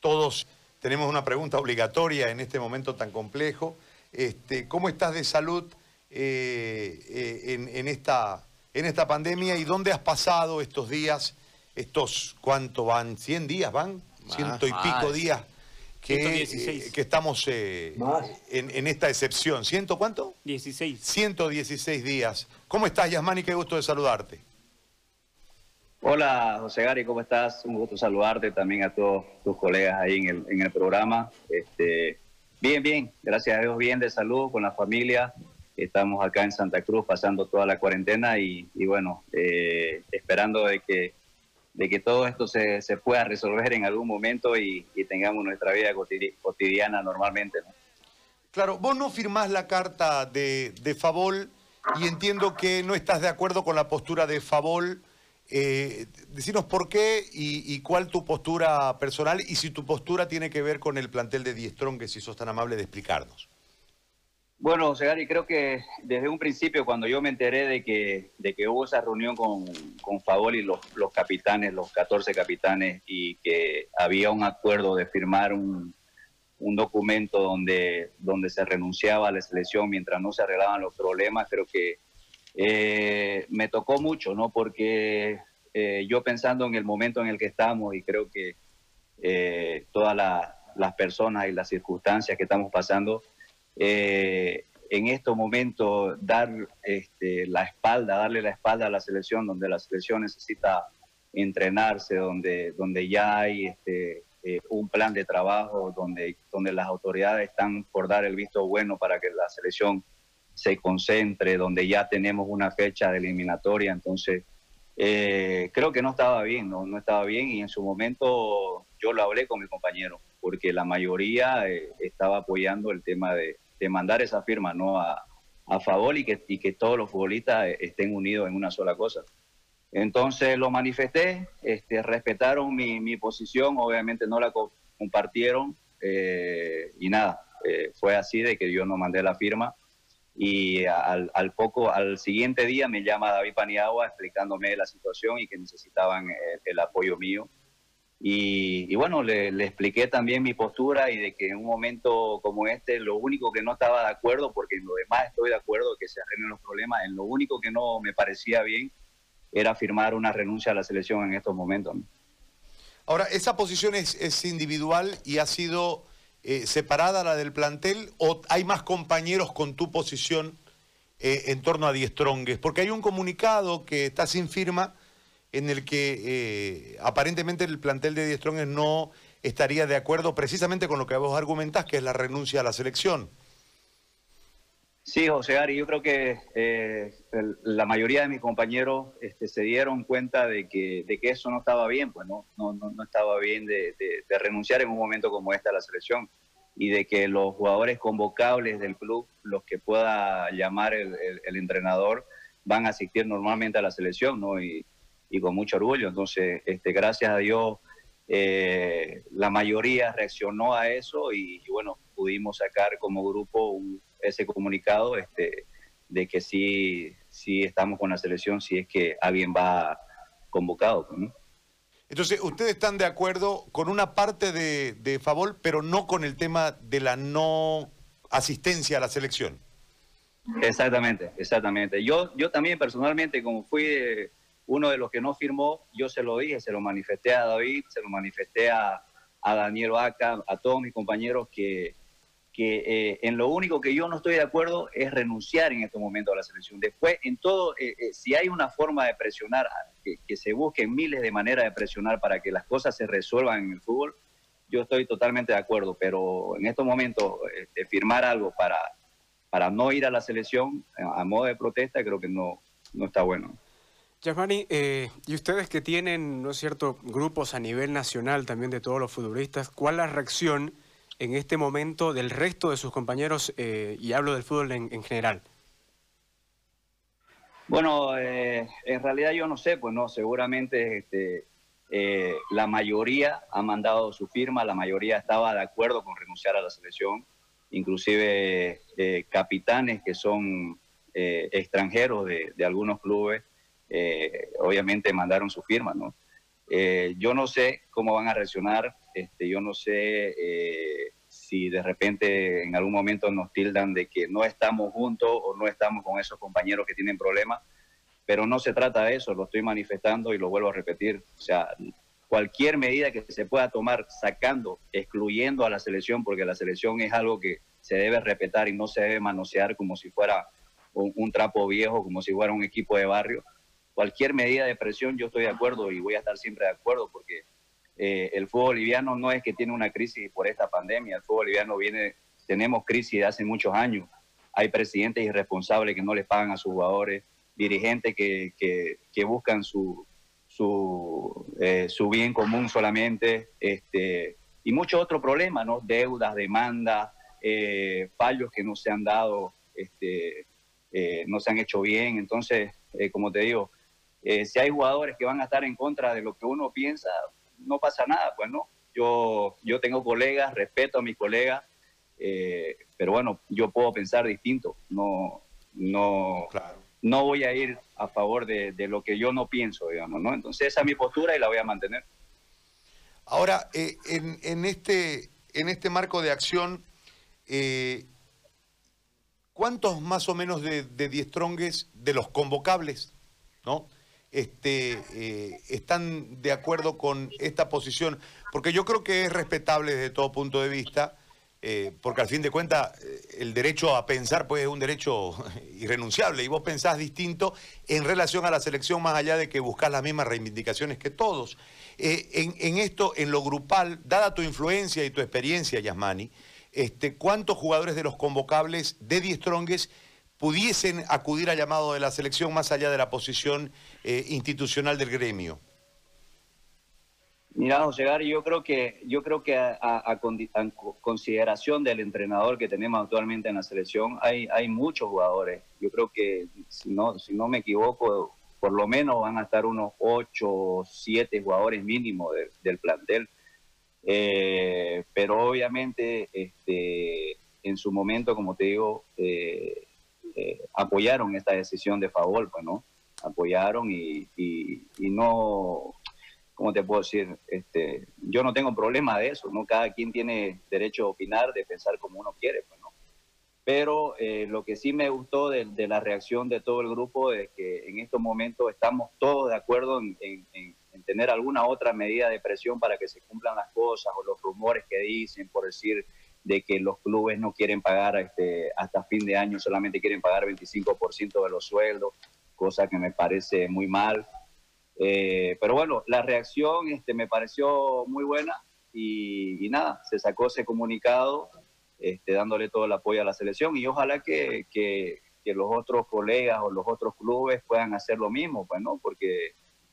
Todos tenemos una pregunta obligatoria en este momento tan complejo. ¿Cómo estás de salud en esta pandemia y dónde has pasado estos días? ¿Cuánto van? ¿100 días van? Ciento y pico días que estamos en esta excepción. ¿Ciento cuánto? 16. 116 días. ¿Cómo estás, Yasmani? Qué gusto de saludarte. Hola, José Gary, ¿cómo estás? Un gusto saludarte también a todos tus colegas ahí en el programa. Bien, gracias a Dios, bien de salud, con la familia. Estamos acá en Santa Cruz pasando toda la cuarentena y bueno, esperando de que todo esto se pueda resolver en algún momento y tengamos nuestra vida cotidiana normalmente, ¿no? Claro, vos no firmás la carta de FABOL y entiendo que no estás de acuerdo con la postura de FABOL. Decinos por qué y cuál tu postura personal y si tu postura tiene que ver con el plantel de Diestrón, que si sos tan amable de explicarnos. Bueno, José Gary, creo que desde un principio cuando yo me enteré de que hubo esa reunión con Favoli, los capitanes, los 14 capitanes, y que había un acuerdo de firmar un documento donde se renunciaba a la selección mientras no se arreglaban los problemas, creo que me tocó mucho, ¿no? Porque yo pensando en el momento en el que estamos y creo que todas las personas y las circunstancias que estamos pasando, en estos momentos dar darle la espalda a la selección, donde la selección necesita entrenarse, donde ya hay un plan de trabajo, donde las autoridades están por dar el visto bueno para que la selección se concentre, donde ya tenemos una fecha de eliminatoria. Entonces, creo que no estaba bien, no estaba bien, y en su momento yo lo hablé con mi compañero, porque la mayoría estaba apoyando el tema de mandar esa firma, ¿no?, a favor y que todos los futbolistas estén unidos en una sola cosa. Entonces lo manifesté, respetaron mi posición, obviamente no la compartieron, y nada, fue así de que yo no mandé la firma. Y al siguiente día me llama David Paniagua explicándome la situación y que necesitaban el apoyo mío. Y bueno, le expliqué también mi postura y de que en un momento como este, lo único que no estaba de acuerdo, porque en lo demás estoy de acuerdo que se arreglen los problemas, en lo único que no me parecía bien era firmar una renuncia a la selección en estos momentos, ¿no? Ahora, esa posición es individual y ha sido... ¿separada la del plantel o hay más compañeros con tu posición en torno a Diestrón? Porque hay un comunicado que está sin firma en el que aparentemente el plantel de Diestrón no estaría de acuerdo precisamente con lo que vos argumentás, que es la renuncia a la selección. Sí, José Gary, yo creo que la mayoría de mis compañeros se dieron cuenta de que eso no estaba bien, pues no estaba bien de renunciar en un momento como este a la selección y de que los jugadores convocables del club, los que pueda llamar el entrenador, van a asistir normalmente a la selección, ¿no? Y con mucho orgullo. Entonces, gracias a Dios, la mayoría reaccionó a eso y bueno, pudimos sacar como grupo ese comunicado de que sí estamos con la selección si es que alguien va convocado, ¿no? Entonces, ustedes están de acuerdo con una parte de FABOL, pero no con el tema de la no asistencia a la selección. Exactamente. Yo también personalmente, como fui uno de los que no firmó, yo se lo dije, se lo manifesté a David, se lo manifesté a Daniel Vaca, a todos mis compañeros que en lo único que yo no estoy de acuerdo es renunciar en estos momentos a la selección. Después, en todo, si hay una forma de presionar, que se busquen miles de maneras de presionar para que las cosas se resuelvan en el fútbol, yo estoy totalmente de acuerdo, pero en estos momentos firmar algo para no ir a la selección a modo de protesta creo que no está bueno. Yasmani, y ustedes que tienen, ¿no es cierto?, grupos a nivel nacional también de todos los futbolistas, ¿cuál es la reacción en este momento del resto de sus compañeros, y hablo del fútbol en general? Bueno, en realidad yo no sé, pues no, seguramente la mayoría ha mandado su firma, la mayoría estaba de acuerdo con renunciar a la selección, inclusive capitanes que son extranjeros de algunos clubes, obviamente mandaron su firma, ¿no? Yo no sé cómo van a reaccionar. yo no sé si de repente en algún momento nos tildan de que no estamos juntos o no estamos con esos compañeros que tienen problemas, pero no se trata de eso, lo estoy manifestando y lo vuelvo a repetir. O sea, cualquier medida que se pueda tomar sacando, excluyendo a la selección, porque la selección es algo que se debe respetar y no se debe manosear como si fuera un trapo viejo, como si fuera un equipo de barrio. Cualquier medida de presión yo estoy de acuerdo y voy a estar siempre de acuerdo, porque el fútbol boliviano no es que tiene una crisis por esta pandemia, el fútbol boliviano viene, tenemos crisis de hace muchos años, hay presidentes irresponsables que no les pagan a sus jugadores, dirigentes que buscan su bien común solamente, y muchos otros problemas, ¿no? Deudas, demandas, fallos que no se han dado, no se han hecho bien. Entonces, como te digo, si hay jugadores que van a estar en contra de lo que uno piensa, no pasa nada, pues no. Yo tengo colegas, respeto a mis colegas, pero bueno, yo puedo pensar distinto. No, claro, no voy a ir a favor de lo que yo no pienso, digamos, ¿no? Entonces esa es mi postura y la voy a mantener. Ahora, en este marco de acción, ¿cuántos más o menos de Diestrón de los convocables, ¿no?, están de acuerdo con esta posición? Porque yo creo que es respetable desde todo punto de vista, porque al fin de cuentas el derecho a pensar pues es un derecho irrenunciable, y vos pensás distinto en relación a la selección, más allá de que buscás las mismas reivindicaciones que todos. En esto, en lo grupal, dada tu influencia y tu experiencia, Yasmani, ¿cuántos jugadores de los convocables de Diestrón pudiesen acudir al llamado de la selección, más allá de la posición institucional del gremio? Mira, José Gary, yo creo que a consideración del entrenador que tenemos actualmente en la selección, hay muchos jugadores. Yo creo que, si no me equivoco, por lo menos van a estar unos 8 o 7 jugadores mínimo del plantel. Pero obviamente en su momento, como te digo, apoyaron esta decisión de Favol, pues, ¿no? Apoyaron y no, ¿cómo te puedo decir? Yo no tengo problema de eso, ¿no? Cada quien tiene derecho a opinar, de pensar como uno quiere, pues, ¿no? Pero lo que sí me gustó de la reacción de todo el grupo es que en estos momentos estamos todos de acuerdo en tener alguna otra medida de presión para que se cumplan las cosas, o los rumores que dicen, por decir, de que los clubes no quieren pagar hasta fin de año, solamente quieren pagar 25% de los sueldos, cosa que me parece muy mal. Pero bueno, la reacción me pareció muy buena y nada, se sacó ese comunicado dándole todo el apoyo a la selección, y ojalá que los otros colegas o los otros clubes puedan hacer lo mismo, pues, ¿no? Porque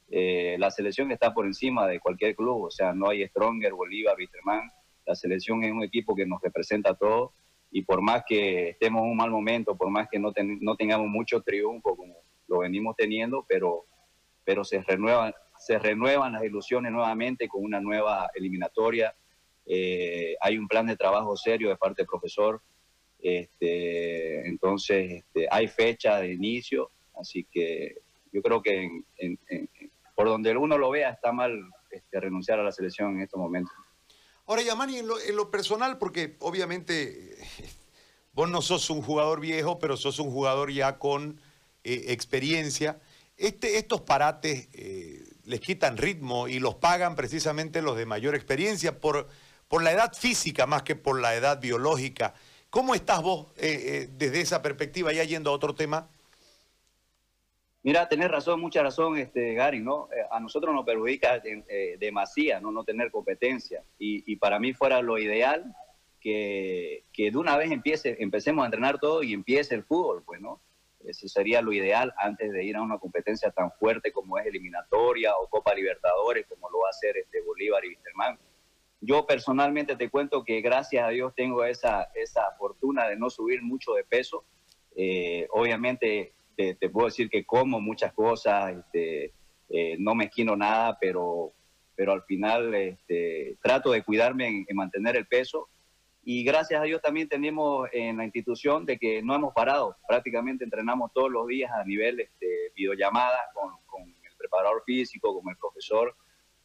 la selección está por encima de cualquier club, o sea, no hay Stronger, Bolívar, Winterman. La selección es un equipo que nos representa a todos, y por más que estemos en un mal momento, por más que no tengamos mucho triunfo como lo venimos teniendo, pero se renuevan las ilusiones nuevamente con una nueva eliminatoria. Hay un plan de trabajo serio de parte del profesor, entonces hay fecha de inicio, así que yo creo que por donde uno lo vea está mal renunciar a la selección en estos momentos. Ahora, Yasmani, en lo personal, porque obviamente vos no sos un jugador viejo, pero sos un jugador ya con experiencia. Estos parates les quitan ritmo y los pagan precisamente los de mayor experiencia por la edad física más que por la edad biológica. ¿Cómo estás vos desde esa perspectiva, ya yendo a otro tema? Mira, tenés razón, mucha razón, Gary, ¿no? A nosotros nos perjudica demasía, ¿no? No tener competencia. Y para mí fuera lo ideal que de una vez empecemos a entrenar todo y empiece el fútbol, pues, ¿no? Eso sería lo ideal antes de ir a una competencia tan fuerte como es eliminatoria o Copa Libertadores, como lo va a hacer Bolívar y Winterman. Yo personalmente te cuento que gracias a Dios tengo esa fortuna de no subir mucho de peso. Obviamente te puedo decir que como muchas cosas, no me esquino nada, pero al final trato de cuidarme en mantener el peso. Y gracias a Dios también tenemos en la institución de que no hemos parado. Prácticamente entrenamos todos los días a nivel videollamada con el preparador físico, con el profesor.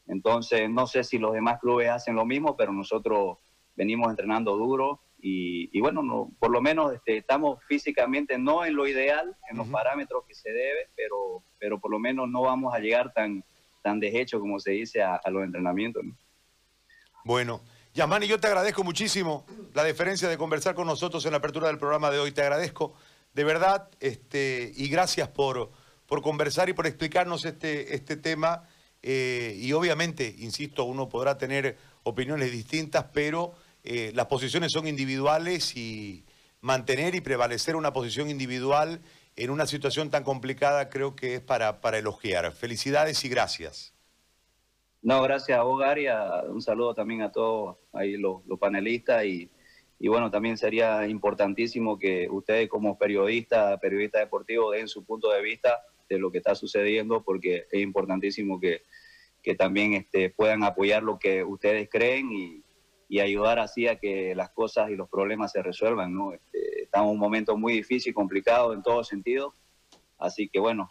Entonces, no sé si los demás clubes hacen lo mismo, pero nosotros venimos entrenando duro y bueno, no, por lo menos estamos físicamente no en lo ideal, en los parámetros que se debe, pero por lo menos no vamos a llegar tan deshecho, como se dice, a los entrenamientos, ¿no? Bueno, Yasmani, yo te agradezco muchísimo la deferencia de conversar con nosotros en la apertura del programa de hoy. Te agradezco de verdad y gracias por conversar y por explicarnos este tema. Y obviamente, insisto, uno podrá tener opiniones distintas, pero las posiciones son individuales y mantener y prevalecer una posición individual en una situación tan complicada creo que es para elogiar. Felicidades y gracias. No, gracias a vos, Gary. Un saludo también a todos ahí los panelistas y bueno, también sería importantísimo que ustedes como periodistas deportivos den su punto de vista de lo que está sucediendo, porque es importantísimo que también puedan apoyar lo que ustedes creen y ayudar así a que las cosas y los problemas se resuelvan, ¿no? Estamos en un momento muy difícil, complicado en todo sentido, así que bueno,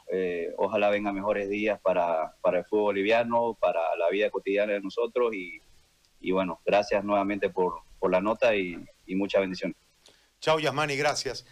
ojalá vengan mejores días para el fútbol boliviano, para la vida cotidiana de nosotros y bueno, gracias nuevamente por la nota y muchas bendiciones. Chao, Yasmani, gracias.